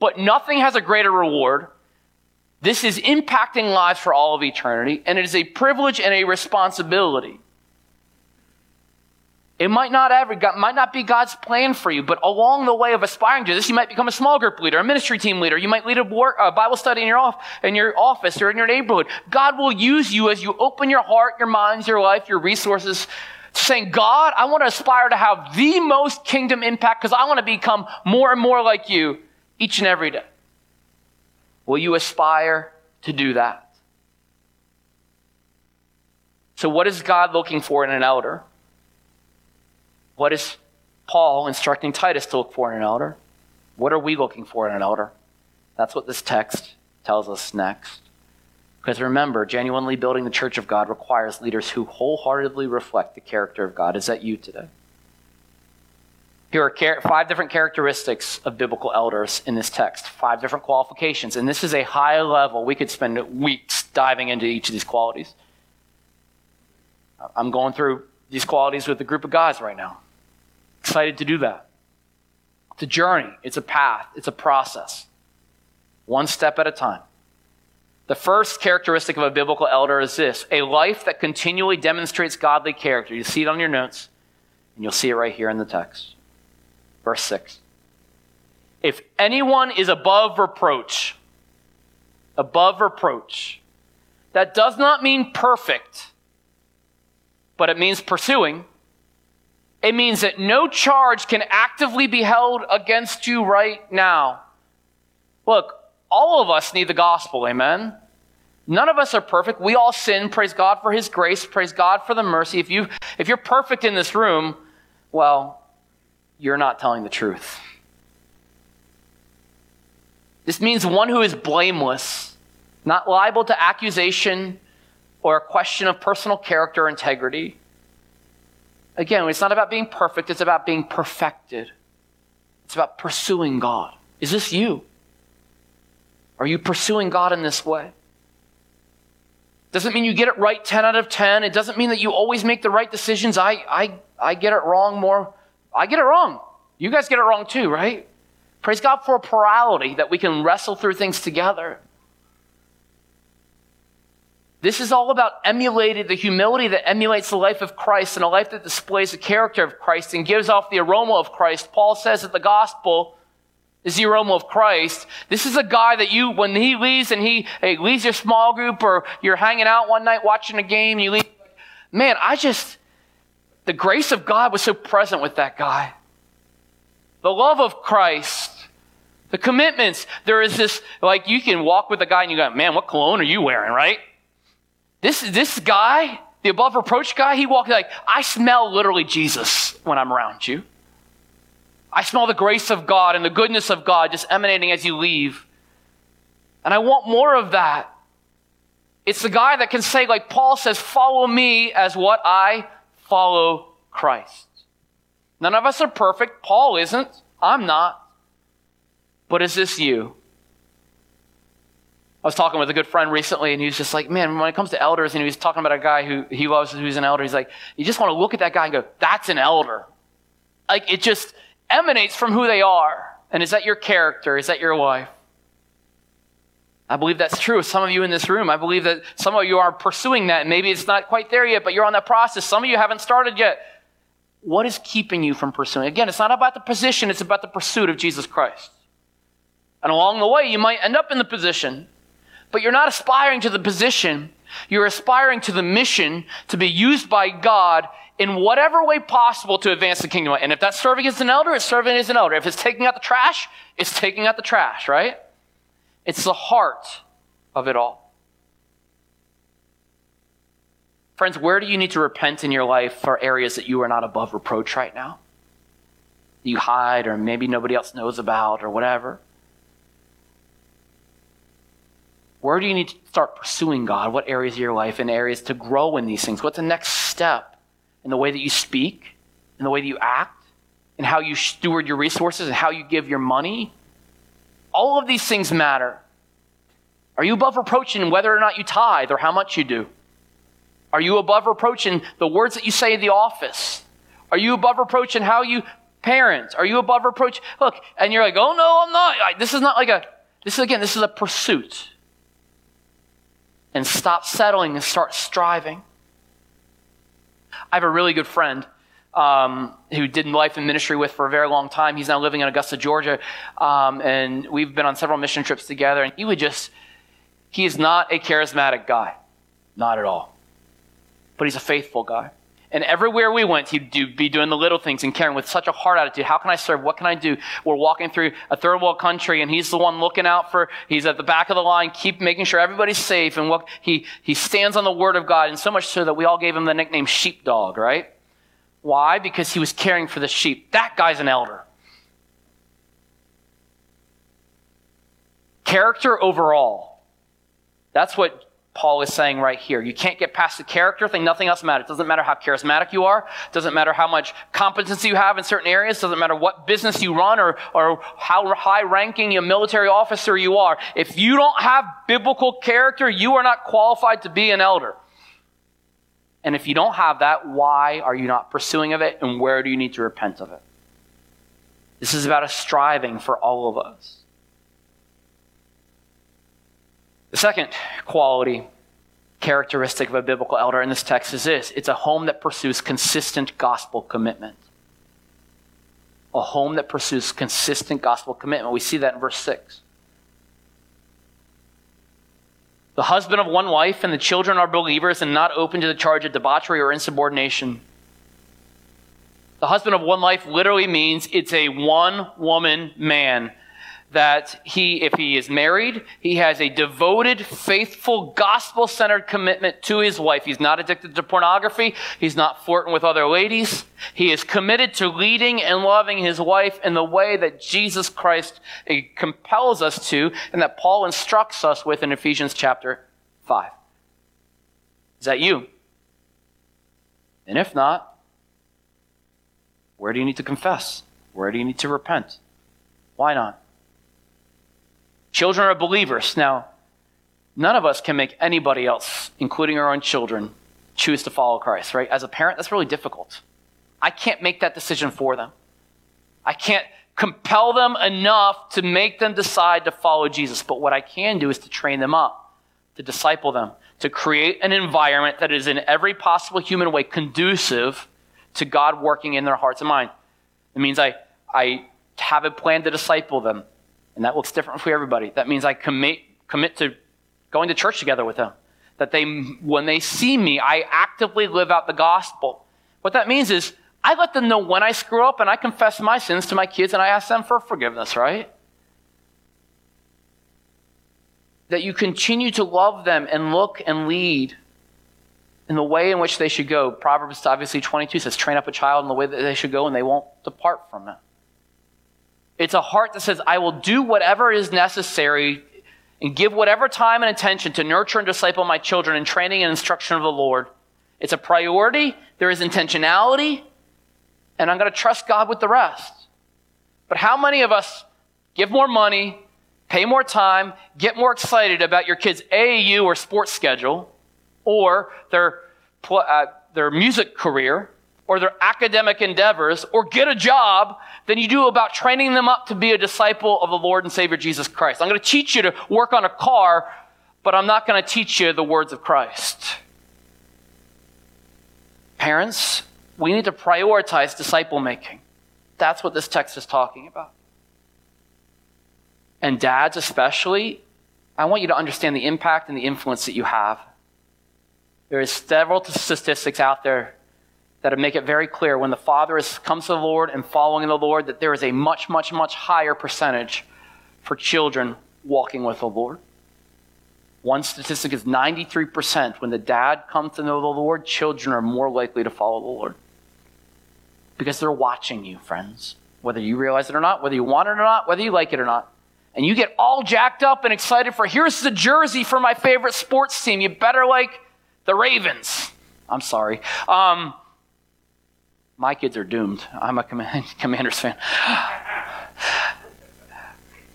But nothing has a greater reward. This is impacting lives for all of eternity, and it is a privilege and a responsibility. It might not be God's plan for you, but along the way of aspiring to this, you might become a small group leader, a ministry team leader. You might lead a Bible study in your office or in your neighborhood. God will use you as you open your heart, your minds, your life, your resources, saying, God, I want to aspire to have the most kingdom impact because I want to become more and more like you each and every day. Will you aspire to do that? So what is God looking for in an elder? What is Paul instructing Titus to look for in an elder? What are we looking for in an elder? That's what this text tells us next. Because remember, genuinely building the church of God requires leaders who wholeheartedly reflect the character of God. Is that you today? Here are 5 different characteristics of biblical elders in this text, 5 different qualifications. And this is a high level. We could spend weeks diving into each of these qualities. I'm going through these qualities with a group of guys right now. Excited to do that. It's a journey. It's a path. It's a process. One step at a time. The first characteristic of a biblical elder is this: a life that continually demonstrates godly character. You see it on your notes, and you'll see it right here in the text. Verse 6. If anyone is above reproach, that does not mean perfect, but it means pursuing. It means that no charge can actively be held against you right now. Look, all of us need the gospel, amen? None of us are perfect. We all sin. Praise God for his grace. Praise God for the mercy. If you're perfect in this room, well, you're not telling the truth. This means one who is blameless, not liable to accusation or a question of personal character or integrity. Again, it's not about being perfect. It's about being perfected. It's about pursuing God. Is this you? Are you pursuing God in this way? Doesn't mean you get it right 10 out of 10. It doesn't mean that you always make the right decisions. I get it wrong more. I get it wrong. You guys get it wrong too, right? Praise God for plurality that we can wrestle through things together. This is all about the humility that emulates the life of Christ and a life that displays the character of Christ and gives off the aroma of Christ. Paul says that the gospel is the aroma of Christ. This is a guy that you, when he leaves and he leaves your small group or you're hanging out one night watching a game, you leave, man, the grace of God was so present with that guy. The love of Christ, the commitments. There is this, like you can walk with a guy and you go, man, what cologne are you wearing, right? This guy, the above reproach guy, he walked like, I smell literally Jesus when I'm around you. I smell the grace of God and the goodness of God just emanating as you leave. And I want more of that. It's the guy that can say, like Paul says, follow me as what I follow Christ. None of us are perfect. Paul isn't. I'm not. But is this you? I was talking with a good friend recently, and he was just like, man, when it comes to elders, and he was talking about a guy who he loves who's an elder, he's like, you just want to look at that guy and go, that's an elder. Like, it just emanates from who they are. And is that your character? Is that your life? I believe that's true. Some of you in this room, I believe that some of you are pursuing that. And maybe it's not quite there yet, but you're on that process. Some of you haven't started yet. What is keeping you from pursuing? Again, it's not about the position. It's about the pursuit of Jesus Christ. And along the way, you might end up in the position, but you're not aspiring to the position. You're aspiring to the mission to be used by God in whatever way possible to advance the kingdom. And if that's serving as an elder, it's serving as an elder. If it's taking out the trash, it's taking out the trash, right? It's the heart of it all. Friends, where do you need to repent in your life for areas that you are not above reproach right now? You hide or maybe nobody else knows about or whatever. Where do you need to start pursuing God? What areas of your life and areas to grow in these things? What's the next step? In the way that you speak, in the way that you act, in how you steward your resources, and how you give your money. All of these things matter. Are you above reproach in whether or not you tithe or how much you do? Are you above reproach in the words that you say in the office? Are you above reproach in how you parent? Are you above reproach? Look, and you're like, oh no, I'm not. This is not like this is a pursuit. And stop settling and start striving. I have a really good friend who did life and ministry with for a very long time. He's now living in Augusta, Georgia, and we've been on several mission trips together, and he is not a charismatic guy, not at all, but he's a faithful guy. And everywhere we went, he'd be doing the little things and caring with such a heart attitude. How can I serve? What can I do? We're walking through a third world country, and he's the one looking out for, he's at the back of the line, keep making sure everybody's safe. And he stands on the word of God, and so much so that we all gave him the nickname Sheepdog, right? Why? Because he was caring for the sheep. That guy's an elder. Character overall. That's what Paul is saying right here. You can't get past the character thing. Nothing else matters. It doesn't matter how charismatic you are. It doesn't matter how much competency you have in certain areas. It doesn't matter what business you run or how high-ranking a military officer you are. If you don't have biblical character, you are not qualified to be an elder. And if you don't have that, why are you not pursuing of it, and where do you need to repent of it? This is about a striving for all of us. The second quality, characteristic of a biblical elder in this text is this. It's a home that pursues consistent gospel commitment. A home that pursues consistent gospel commitment. We see that in verse 6. The husband of one wife and the children are believers and not open to the charge of debauchery or insubordination. The husband of one wife literally means it's a one-woman man. That if he is married, he has a devoted, faithful, gospel-centered commitment to his wife. He's not addicted to pornography. He's not flirting with other ladies. He is committed to leading and loving his wife in the way that Jesus Christ compels us to and that Paul instructs us with in Ephesians chapter 5. Is that you? And if not, where do you need to confess? Where do you need to repent? Why not? Children are believers. Now, none of us can make anybody else, including our own children, choose to follow Christ, right? As a parent, that's really difficult. I can't make that decision for them. I can't compel them enough to make them decide to follow Jesus. But what I can do is to train them up, to disciple them, to create an environment that is in every possible human way conducive to God working in their hearts and minds. It means I have a plan to disciple them. And that looks different for everybody. That means I commit to going to church together with them. That when they see me, I actively live out the gospel. What that means is I let them know when I screw up and I confess my sins to my kids and I ask them for forgiveness, right? That you continue to love them and look and lead in the way in which they should go. Proverbs obviously 22 says, train up a child in the way that they should go and they won't depart from it. It's a heart that says, I will do whatever is necessary and give whatever time and attention to nurture and disciple my children in training and instruction of the Lord. It's a priority. There is intentionality. And I'm going to trust God with the rest. But how many of us give more money, pay more time, get more excited about your kids' AAU or sports schedule, or their music career, or their academic endeavors, or get a job than you do about training them up to be a disciple of the Lord and Savior Jesus Christ? I'm going to teach you to work on a car, but I'm not going to teach you the words of Christ. Parents, we need to prioritize disciple making. That's what this text is talking about. And dads especially, I want you to understand the impact and the influence that you have. There is several statistics out there that would make it very clear when the father comes to the Lord and following the Lord that there is a much, much, much higher percentage for children walking with the Lord. One statistic is 93%. When the dad comes to know the Lord, children are more likely to follow the Lord because they're watching you, friends, whether you realize it or not, whether you want it or not, whether you like it or not. And you get all jacked up and excited for, here's the jersey for my favorite sports team. You better like the Ravens. I'm sorry. My kids are doomed. I'm a Commanders fan.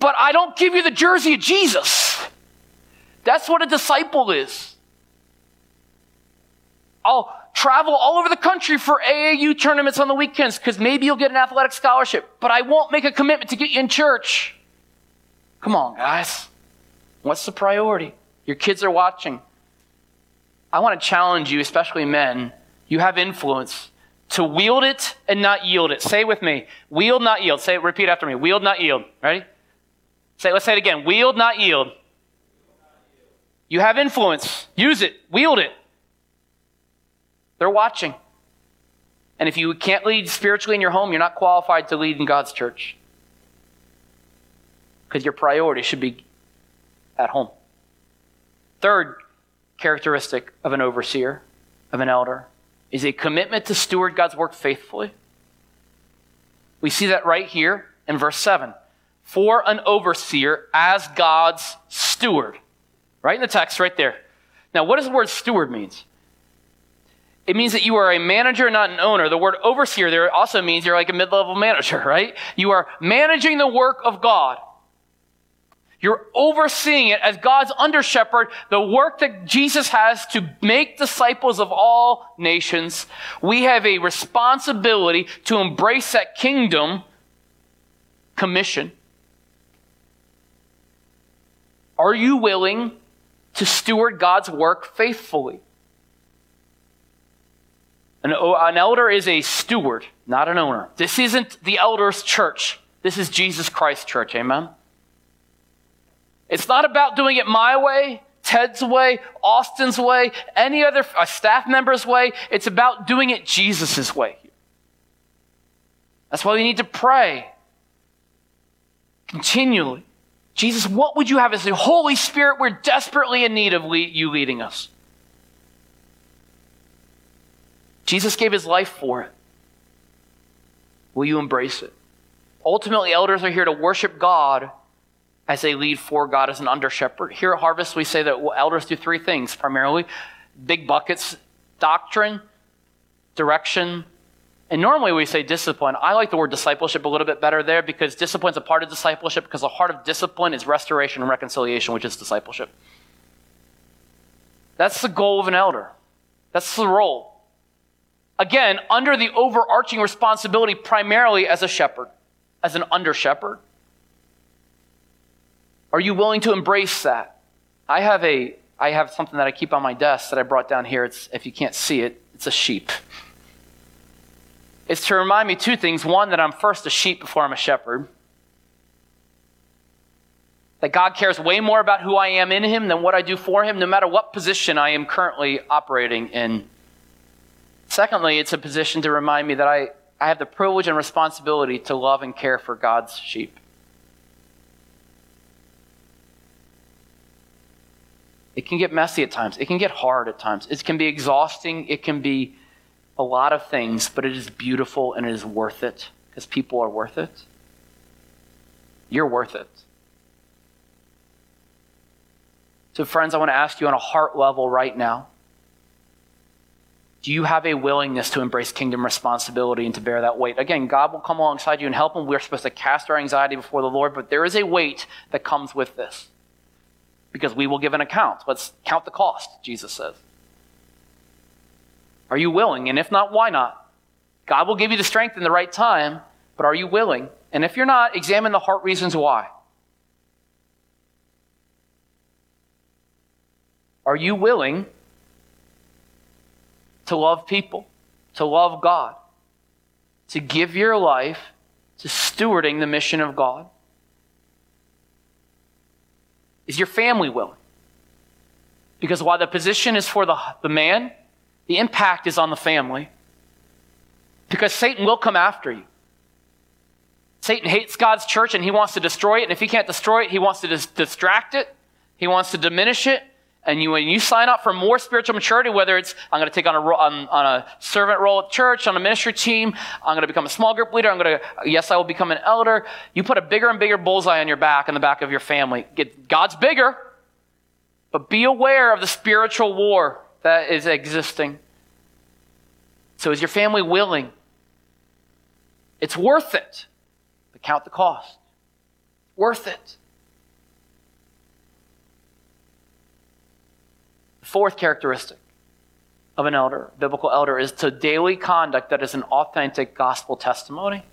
But I don't give you the jersey of Jesus. That's what a disciple is. I'll travel all over the country for AAU tournaments on the weekends because maybe you'll get an athletic scholarship, but I won't make a commitment to get you in church. Come on, guys. What's the priority? Your kids are watching. I want to challenge you, especially men. You have influence to wield it and not yield it. Say it with me. Wield, not yield. Say it, repeat after me. Wield, not yield. Ready? Let's say it again. Wield, not yield. You have influence. Use it. Wield it. They're watching. And if you can't lead spiritually in your home, you're not qualified to lead in God's church. Because your priority should be at home. Third characteristic of an overseer, of an elder, is a commitment to steward God's work faithfully. We see that right here in verse 7. For an overseer as God's steward. Right in the text, right there. Now, what does the word steward mean? It means that you are a manager, not an owner. The word overseer there also means you're like a mid-level manager, right? You are managing the work of God. You're overseeing it as God's under-shepherd, the work that Jesus has to make disciples of all nations. We have a responsibility to embrace that kingdom commission. Are you willing to steward God's work faithfully? An elder is a steward, not an owner. This isn't the elder's church. This is Jesus Christ's church, amen? It's not about doing it my way, Ted's way, Austin's way, any other staff member's way. It's about doing it Jesus' way. That's why we need to pray continually. Jesus, what would you have us do? Holy Spirit, we're desperately in need of you leading us. Jesus gave his life for it. Will you embrace it? Ultimately, elders are here to worship God as they lead for God as an under-shepherd. Here at Harvest, we say that elders do three things primarily. Big buckets: doctrine, direction, and normally we say discipline. I like the word discipleship a little bit better there, because discipline is a part of discipleship, because the heart of discipline is restoration and reconciliation, which is discipleship. That's the goal of an elder. That's the role. Again, under the overarching responsibility primarily as a shepherd, as an under-shepherd. Are you willing to embrace that? I have something that I keep on my desk that I brought down here. It's, if you can't see it, it's a sheep. It's to remind me two things. One, that I'm first a sheep before I'm a shepherd. That God cares way more about who I am in him than what I do for him, no matter what position I am currently operating in. Secondly, it's a position to remind me that I have the privilege and responsibility to love and care for God's sheep. It can get messy at times. It can get hard at times. It can be exhausting. It can be a lot of things, but it is beautiful and it is worth it, because people are worth it. You're worth it. So friends, I want to ask you on a heart level right now, do you have a willingness to embrace kingdom responsibility and to bear that weight? Again, God will come alongside you and help him. We're supposed to cast our anxiety before the Lord, but there is a weight that comes with this, because we will give an account. Let's count the cost, Jesus says. Are you willing? And if not, why not? God will give you the strength in the right time, but are you willing? And if you're not, examine the heart reasons why. Are you willing to love people, to love God, to give your life to stewarding the mission of God? Is your family willing? Because while the position is for the man, the impact is on the family, because Satan will come after you. Satan hates God's church and he wants to destroy it. And if he can't destroy it, he wants to distract it. He wants to diminish it. And when you sign up for more spiritual maturity, whether it's I'm going to take on a servant role at church, on a ministry team, I'm going to become a small group leader, I will become an elder. You put a bigger and bigger bullseye on your back, on the back of your family. God's bigger, but be aware of the spiritual war that is existing. So is your family willing? It's worth it. But count the cost. Worth it. The fourth characteristic of an elder, biblical elder, is to daily conduct that is an authentic gospel testimony.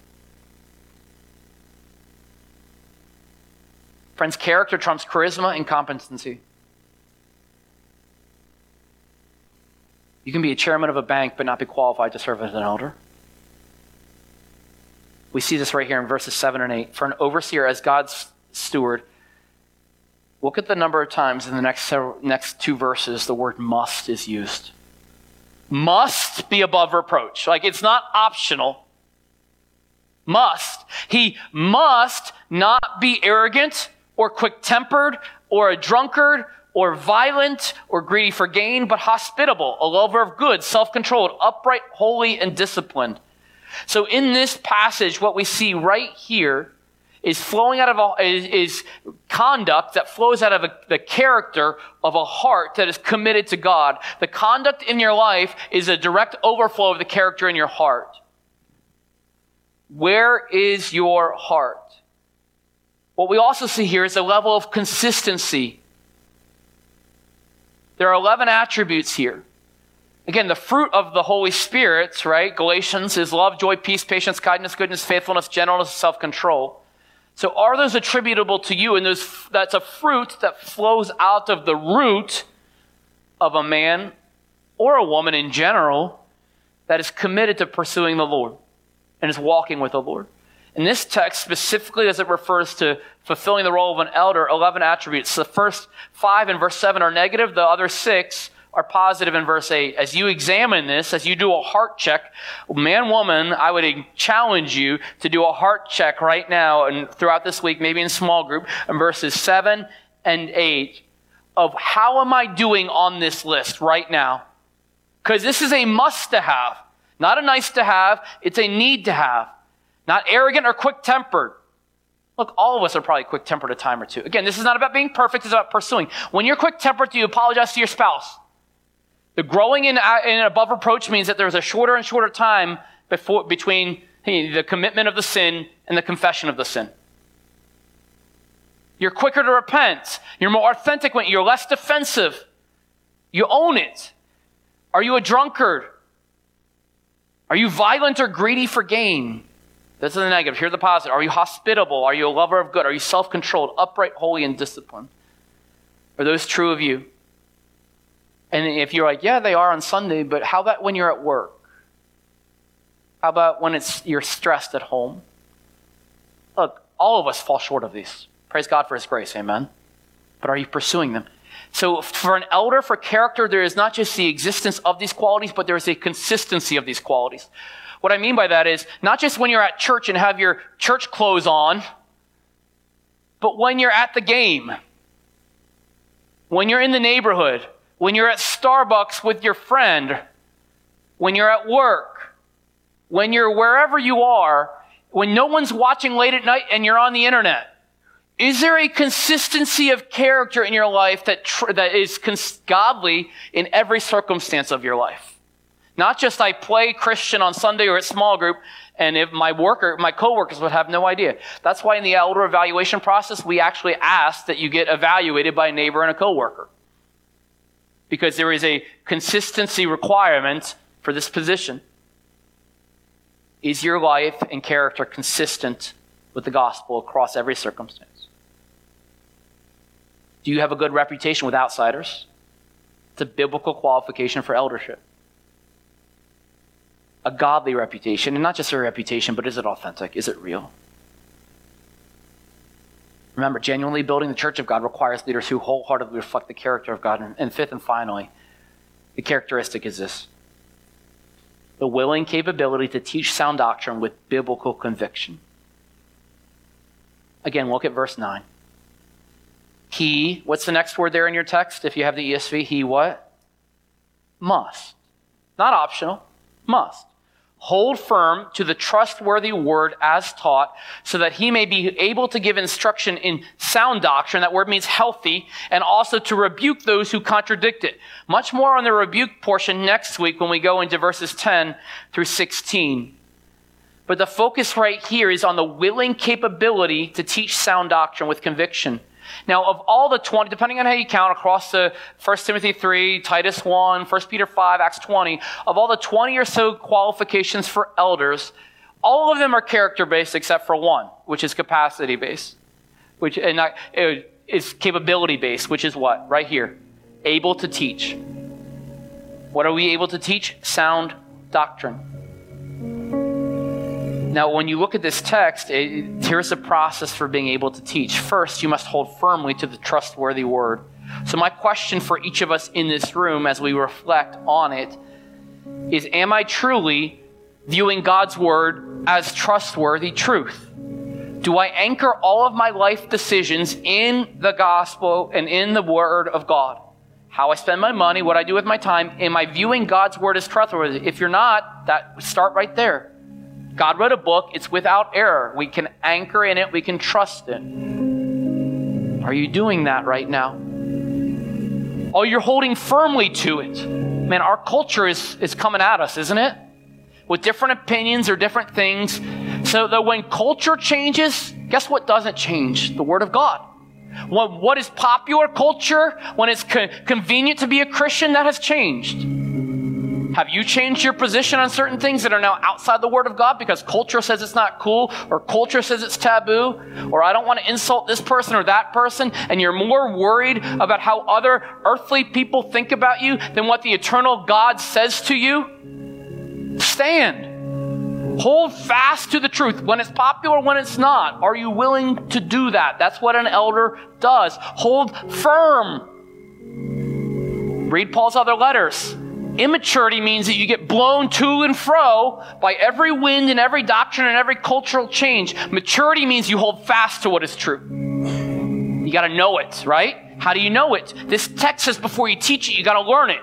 Friends, character trumps charisma and competency. You can be a chairman of a bank but not be qualified to serve as an elder. We see this right here in verses 7 and 8. For an overseer as God's steward, look at the number of times in the next two verses the word must is used. Must be above reproach. Like, it's not optional. Must. He must not be arrogant or quick-tempered or a drunkard or violent or greedy for gain, but hospitable, a lover of good, self-controlled, upright, holy, and disciplined. So in this passage, what we see right here is flowing out of is conduct that flows out of the character of a heart that is committed to God. The conduct in your life is a direct overflow of the character in your heart. Where is your heart? What we also see here is a level of consistency. There are 11 attributes here. Again, the fruit of the Holy Spirit, right? Galatians is love, joy, peace, patience, kindness, goodness, faithfulness, gentleness, self-control. So are those attributable to you? And that's a fruit that flows out of the root of a man or a woman in general that is committed to pursuing the Lord and is walking with the Lord. In this text, specifically as it refers to fulfilling the role of an elder, 11 attributes. The first 5 in verse 7 are negative. The other 6 are positive in verse 8. As you examine this, as you do a heart check, man, woman, I would challenge you to do a heart check right now and throughout this week, maybe in small group, in verses 7 and 8 of how am I doing on this list right now? Because this is a must to have, not a nice to have, it's a need to have. Not arrogant or quick-tempered. Look, all of us are probably quick-tempered a time or two. Again, this is not about being perfect, it's about pursuing. When you're quick-tempered, do you apologize to your spouse? The growing in above reproach means that there's a shorter and shorter time between the commitment of the sin and the confession of the sin. You're quicker to repent. You're more authentic. You're less defensive. You own it. Are you a drunkard? Are you violent or greedy for gain? This is the negative. Here's the positive. Are you hospitable? Are you a lover of good? Are you self-controlled, upright, holy, and disciplined? Are those true of you? And if you're like, yeah, they are on Sunday, but how about when you're at work? How about when you're stressed at home? Look, all of us fall short of these. Praise God for His grace, amen. But are you pursuing them? So for an elder, for character, there is not just the existence of these qualities, but there is a consistency of these qualities. What I mean by that is not just when you're at church and have your church clothes on, but when you're at the game, when you're in the neighborhood, when you're at Starbucks with your friend, when you're at work, when you're wherever you are, when no one's watching late at night and you're on the internet. Is there a consistency of character in your life that is godly in every circumstance of your life? Not just I play Christian on Sunday or at small group, and if my coworkers would have no idea. That's why in the elder evaluation process, we actually ask that you get evaluated by a neighbor and a coworker, because there is a consistency requirement for this position. Is your life and character consistent with the gospel across every circumstance? Do you have a good reputation with outsiders? It's a biblical qualification for eldership. A godly reputation, and not just a reputation, but is it authentic? Is it real? Remember, genuinely building the church of God requires leaders who wholeheartedly reflect the character of God. And fifth and finally, the characteristic is this: the willing capability to teach sound doctrine with biblical conviction. Again, look at verse 9. He, what's the next word there in your text? If you have the ESV, he what? Must. Not optional. Must hold firm to the trustworthy word as taught, so that he may be able to give instruction in sound doctrine. That word means healthy, and also to rebuke those who contradict it. Much more on the rebuke portion next week when we go into verses 10 through 16. But the focus right here is on the willing capability to teach sound doctrine with conviction. Now, of all the 20, depending on how you count across the 1 Timothy 3, Titus 1, 1 Peter 5, Acts 20, of all the 20 or so qualifications for elders, all of them are character-based except for one, which is capacity-based, is capability-based, which is what? Right here. Able to teach. What are we able to teach? Sound doctrine. Now, when you look at this text, here's the process for being able to teach. First, you must hold firmly to the trustworthy word. So my question for each of us in this room as we reflect on it is, am I truly viewing God's word as trustworthy truth? Do I anchor all of my life decisions in the gospel and in the word of God? How I spend my money, what I do with my time, am I viewing God's word as trustworthy? If you're not, start right there. God wrote a book, it's without error. We can anchor in it, we can trust it. Are you doing that right now? Oh, you're holding firmly to it. Man, our culture is coming at us, isn't it? With different opinions or different things. So that when culture changes, guess what doesn't change? The word of God. What is popular culture, when it's convenient to be a Christian, that has changed. Have you changed your position on certain things that are now outside the word of God because culture says it's not cool, or culture says it's taboo, or I don't want to insult this person or that person, and you're more worried about how other earthly people think about you than what the eternal God says to you? Stand. Hold fast to the truth. When it's popular, when it's not, are you willing to do that? That's what an elder does. Hold firm. Read Paul's other letters. Immaturity means that you get blown to and fro by every wind and every doctrine and every cultural change. Maturity means you hold fast to what is true. You got to know it, right? How do you know it? This text says before you teach it, you got to learn it.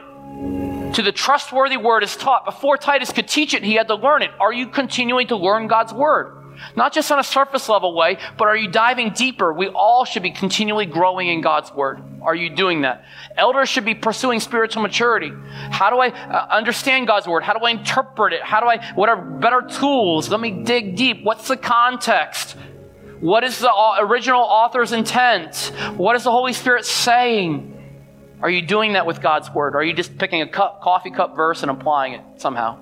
To the trustworthy word is taught. Before Titus could teach it, he had to learn it. Are you continuing to learn God's word? Not just on a surface level way, but are you diving deeper? We all should be continually growing in God's word. Are you doing that? Elders should be pursuing spiritual maturity. How do I understand God's word? How do I interpret it? What are better tools? Let me dig deep. What's the context? What is the original author's intent? What is the Holy Spirit saying? Are you doing that with God's word? Or are you just picking a coffee cup verse and applying it somehow?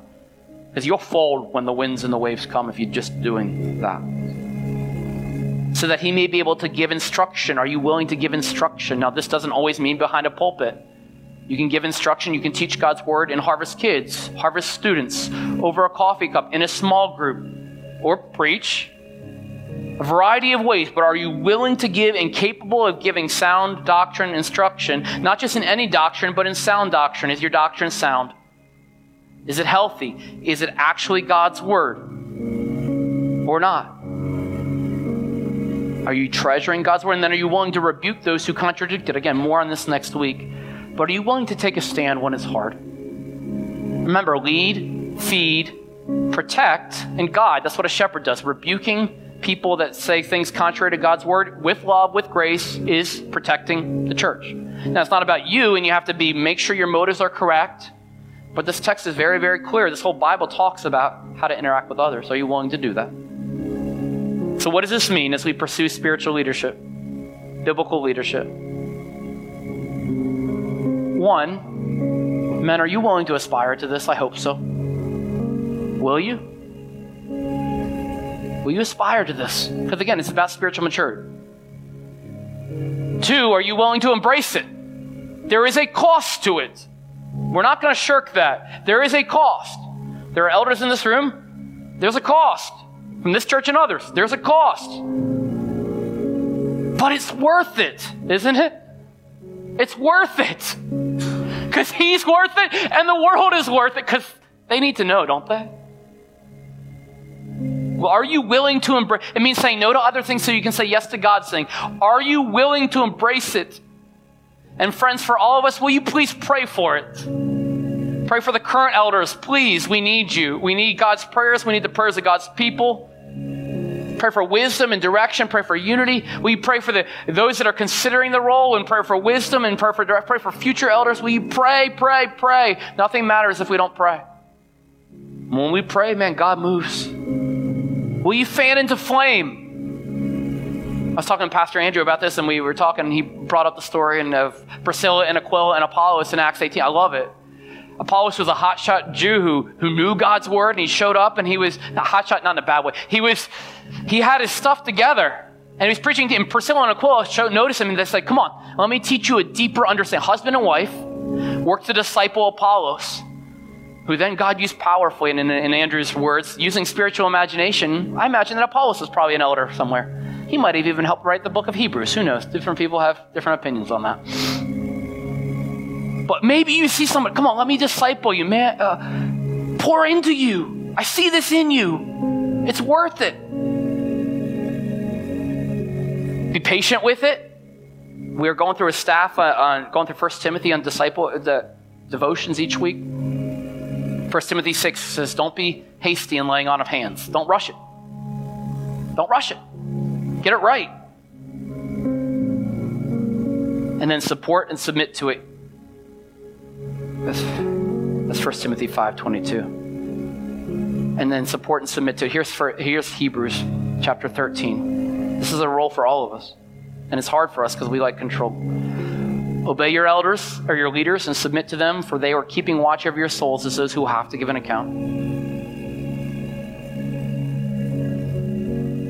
Because you'll fold when the winds and the waves come if you're just doing that. So that he may be able to give instruction. Are you willing to give instruction? Now, this doesn't always mean behind a pulpit. You can give instruction. You can teach God's word in Harvest kids, Harvest students, over a coffee cup, in a small group, or preach. A variety of ways, but are you willing to give and capable of giving sound doctrine instruction? Not just in any doctrine, but in sound doctrine. Is your doctrine sound? Is it healthy? Is it actually God's word? Or not? Are you treasuring God's word? And then are you willing to rebuke those who contradict it? Again, more on this next week. But are you willing to take a stand when it's hard? Remember, lead, feed, protect, and guide. That's what a shepherd does. Rebuking people that say things contrary to God's word with love, with grace, is protecting the church. Now, it's not about you, and you have to make sure your motives are correct, but this text is very, very clear. This whole Bible talks about how to interact with others. Are you willing to do that? So what does this mean as we pursue spiritual leadership, biblical leadership? One, men, are you willing to aspire to this? I hope so. Will you? Will you aspire to this? Because again, it's about spiritual maturity. Two, are you willing to embrace it? There is a cost to it. We're not going to shirk that. There is a cost. There are elders in this room. There's a cost. From this church and others, there's a cost. But it's worth it, isn't it? It's worth it. Because he's worth it and the world is worth it, because they need to know, don't they? Are you willing to embrace? It means saying no to other things so you can say yes to God's thing. Are you willing to embrace it? And friends, for all of us, will you please pray for it? Pray for the current elders. Please, we need you. We need God's prayers. We need the prayers of God's people. Pray for wisdom and direction. Pray for unity. Will you pray for those that are considering the role, and pray for wisdom, and pray for future elders? Will you pray? Nothing matters if we don't pray. When we pray, man, God moves. Will you fan into flame? I was talking to Pastor Andrew about this, and we were talking, and he brought up the story of Priscilla and Aquila and Apollos in Acts 18. I love it. Apollos was a hotshot Jew who knew God's word, and he showed up, and he was hotshot, not in a bad way. He had his stuff together, and he was preaching to him. Priscilla and Aquila noticed him, and they said, come on, let me teach you a deeper understanding. Husband and wife worked to disciple Apollos. who then God used powerfully, and in Andrew's words, using spiritual imagination. I imagine that Apollos was probably an elder somewhere. He might have even helped write the book of Hebrews. Who knows? Different people have different opinions on that. But maybe you see someone, come on, let me disciple you, man. Pour into you. I see this in you. It's worth it. Be patient with it. We were going through a staff on going through 1 Timothy on disciple the devotions each week. 1 Timothy 6 says, don't be hasty in laying on of hands. Don't rush it. Don't rush it. Get it right. And then support and submit to it. That's 1 Timothy 5:22. And then support and submit to it. Here's Hebrews chapter 13. This is a role for all of us. And it's hard for us because we like control. Obey your elders or your leaders and submit to them, for they are keeping watch over your souls as those who will have to give an account.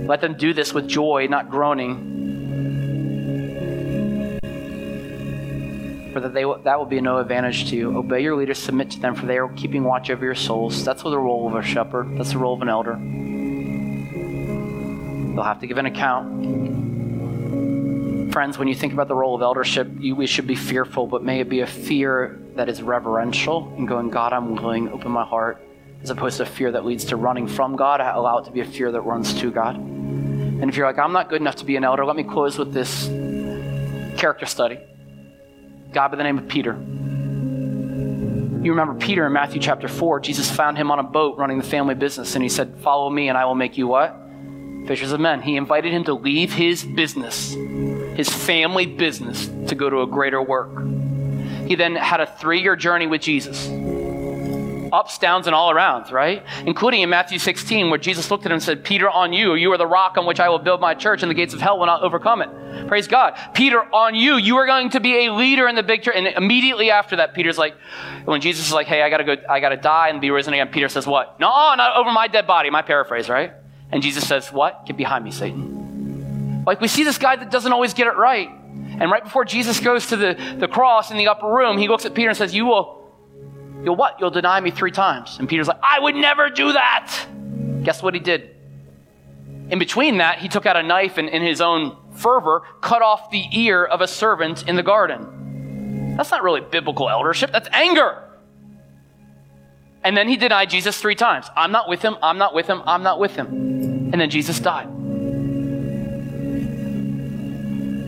Let them do this with joy, not groaning, for that will be no advantage to you. Obey your leaders, submit to them, for they are keeping watch over your souls. That's the role of a shepherd. That's the role of an elder. They'll have to give an account. Friends, when you think about the role of eldership, we should be fearful, but may it be a fear that is reverential and going, God, I'm willing, open my heart, as opposed to a fear that leads to running from God. I allow it to be a fear that runs to God. And if you're like, I'm not good enough to be an elder, let me close with this character study. A guy by the name of Peter. You remember Peter in Matthew chapter 4, Jesus found him on a boat running the family business, and he said, follow me and I will make you what? Fishers of men. He invited him to leave his business, his family business, to go to a greater work. He then had a 3-year journey with Jesus. Ups, downs, and all arounds, right? Including in Matthew 16, where Jesus looked at him and said, Peter, on you, you are the rock on which I will build my church, and the gates of hell will not overcome it. Praise God. Peter, on you, you are going to be a leader in the big church. And immediately after that, Peter's like, when Jesus is like, hey, I gotta die and be risen again, Peter says, what? No, not over my dead body. My paraphrase, right? And Jesus says, what? Get behind me, Satan. Like, we see this guy that doesn't always get it right. And right before Jesus goes to the cross in the upper room, he looks at Peter and says, you'll what? You'll deny me 3 times. And Peter's like, I would never do that. Guess what he did? In between that, he took out a knife and in his own fervor, cut off the ear of a servant in the garden. That's not really biblical eldership. That's anger. And then he denied Jesus 3 times. I'm not with him. I'm not with him. I'm not with him. And then Jesus died.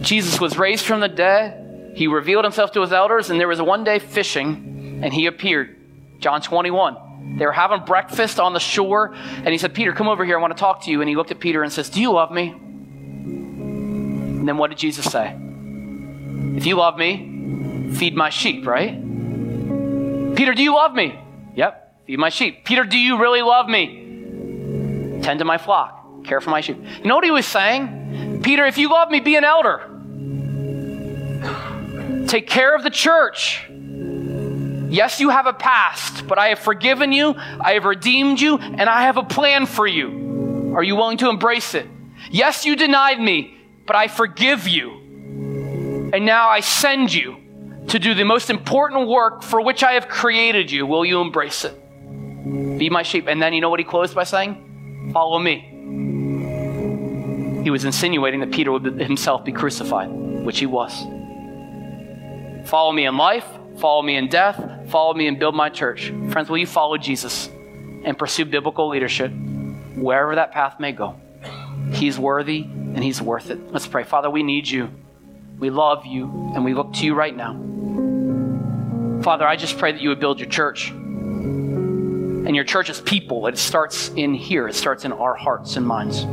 Jesus was raised from the dead. He revealed himself to his elders, and there was one day fishing, and he appeared. John 21. They were having breakfast on the shore, and he said, Peter, come over here. I want to talk to you. And he looked at Peter and says, do you love me? And then what did Jesus say? If you love me, feed my sheep, right? Peter, do you love me? Yep, feed my sheep. Peter, do you really love me? Tend to my flock. Care for my sheep. You know what he was saying? Peter, if you love me, be an elder. Take care of the church. Yes, you have a past, but I have forgiven you, I have redeemed you, and I have a plan for you. Are you willing to embrace it? Yes, you denied me, but I forgive you. And now I send you to do the most important work for which I have created you. Will you embrace it? Be my sheep. And then you know what he closed by saying? Follow me. He was insinuating that Peter would himself be crucified, which he was. Follow me in life, follow me in death, follow me and build my church. Friends, will you follow Jesus and pursue biblical leadership wherever that path may go? He's worthy and he's worth it. Let's pray. Father, we need you. We love you and we look to you right now. Father, I just pray that you would build your church and your church's people. It starts in here. It starts in our hearts and minds.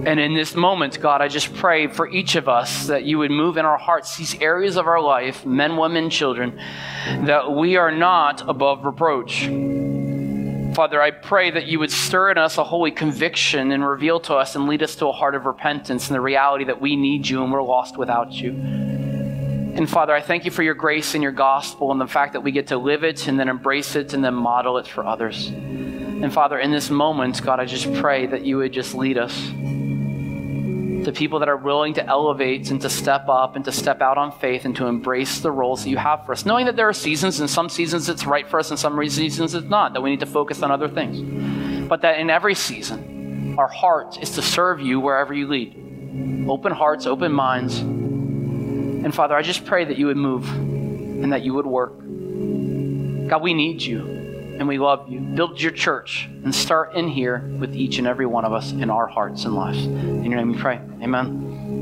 And in this moment, God, I just pray for each of us that you would move in our hearts these areas of our life, men, women, children, that we are not above reproach. Father, I pray that you would stir in us a holy conviction and reveal to us and lead us to a heart of repentance and the reality that we need you and we're lost without you. And Father, I thank you for your grace and your gospel and the fact that we get to live it and then embrace it and then model it for others. And Father, in this moment, God, I just pray that you would just lead us. the people that are willing to elevate and to step up and to step out on faith and to embrace the roles that you have for us, knowing that there are seasons, and some seasons it's right for us and some seasons it's not, that we need to focus on other things. But that in every season, our heart is to serve you wherever you lead. Open hearts, open minds. And Father, I just pray that you would move and that you would work. God, we need you and we love you. Build your church and start in here with each and every one of us in our hearts and lives. In your name we pray. Amen.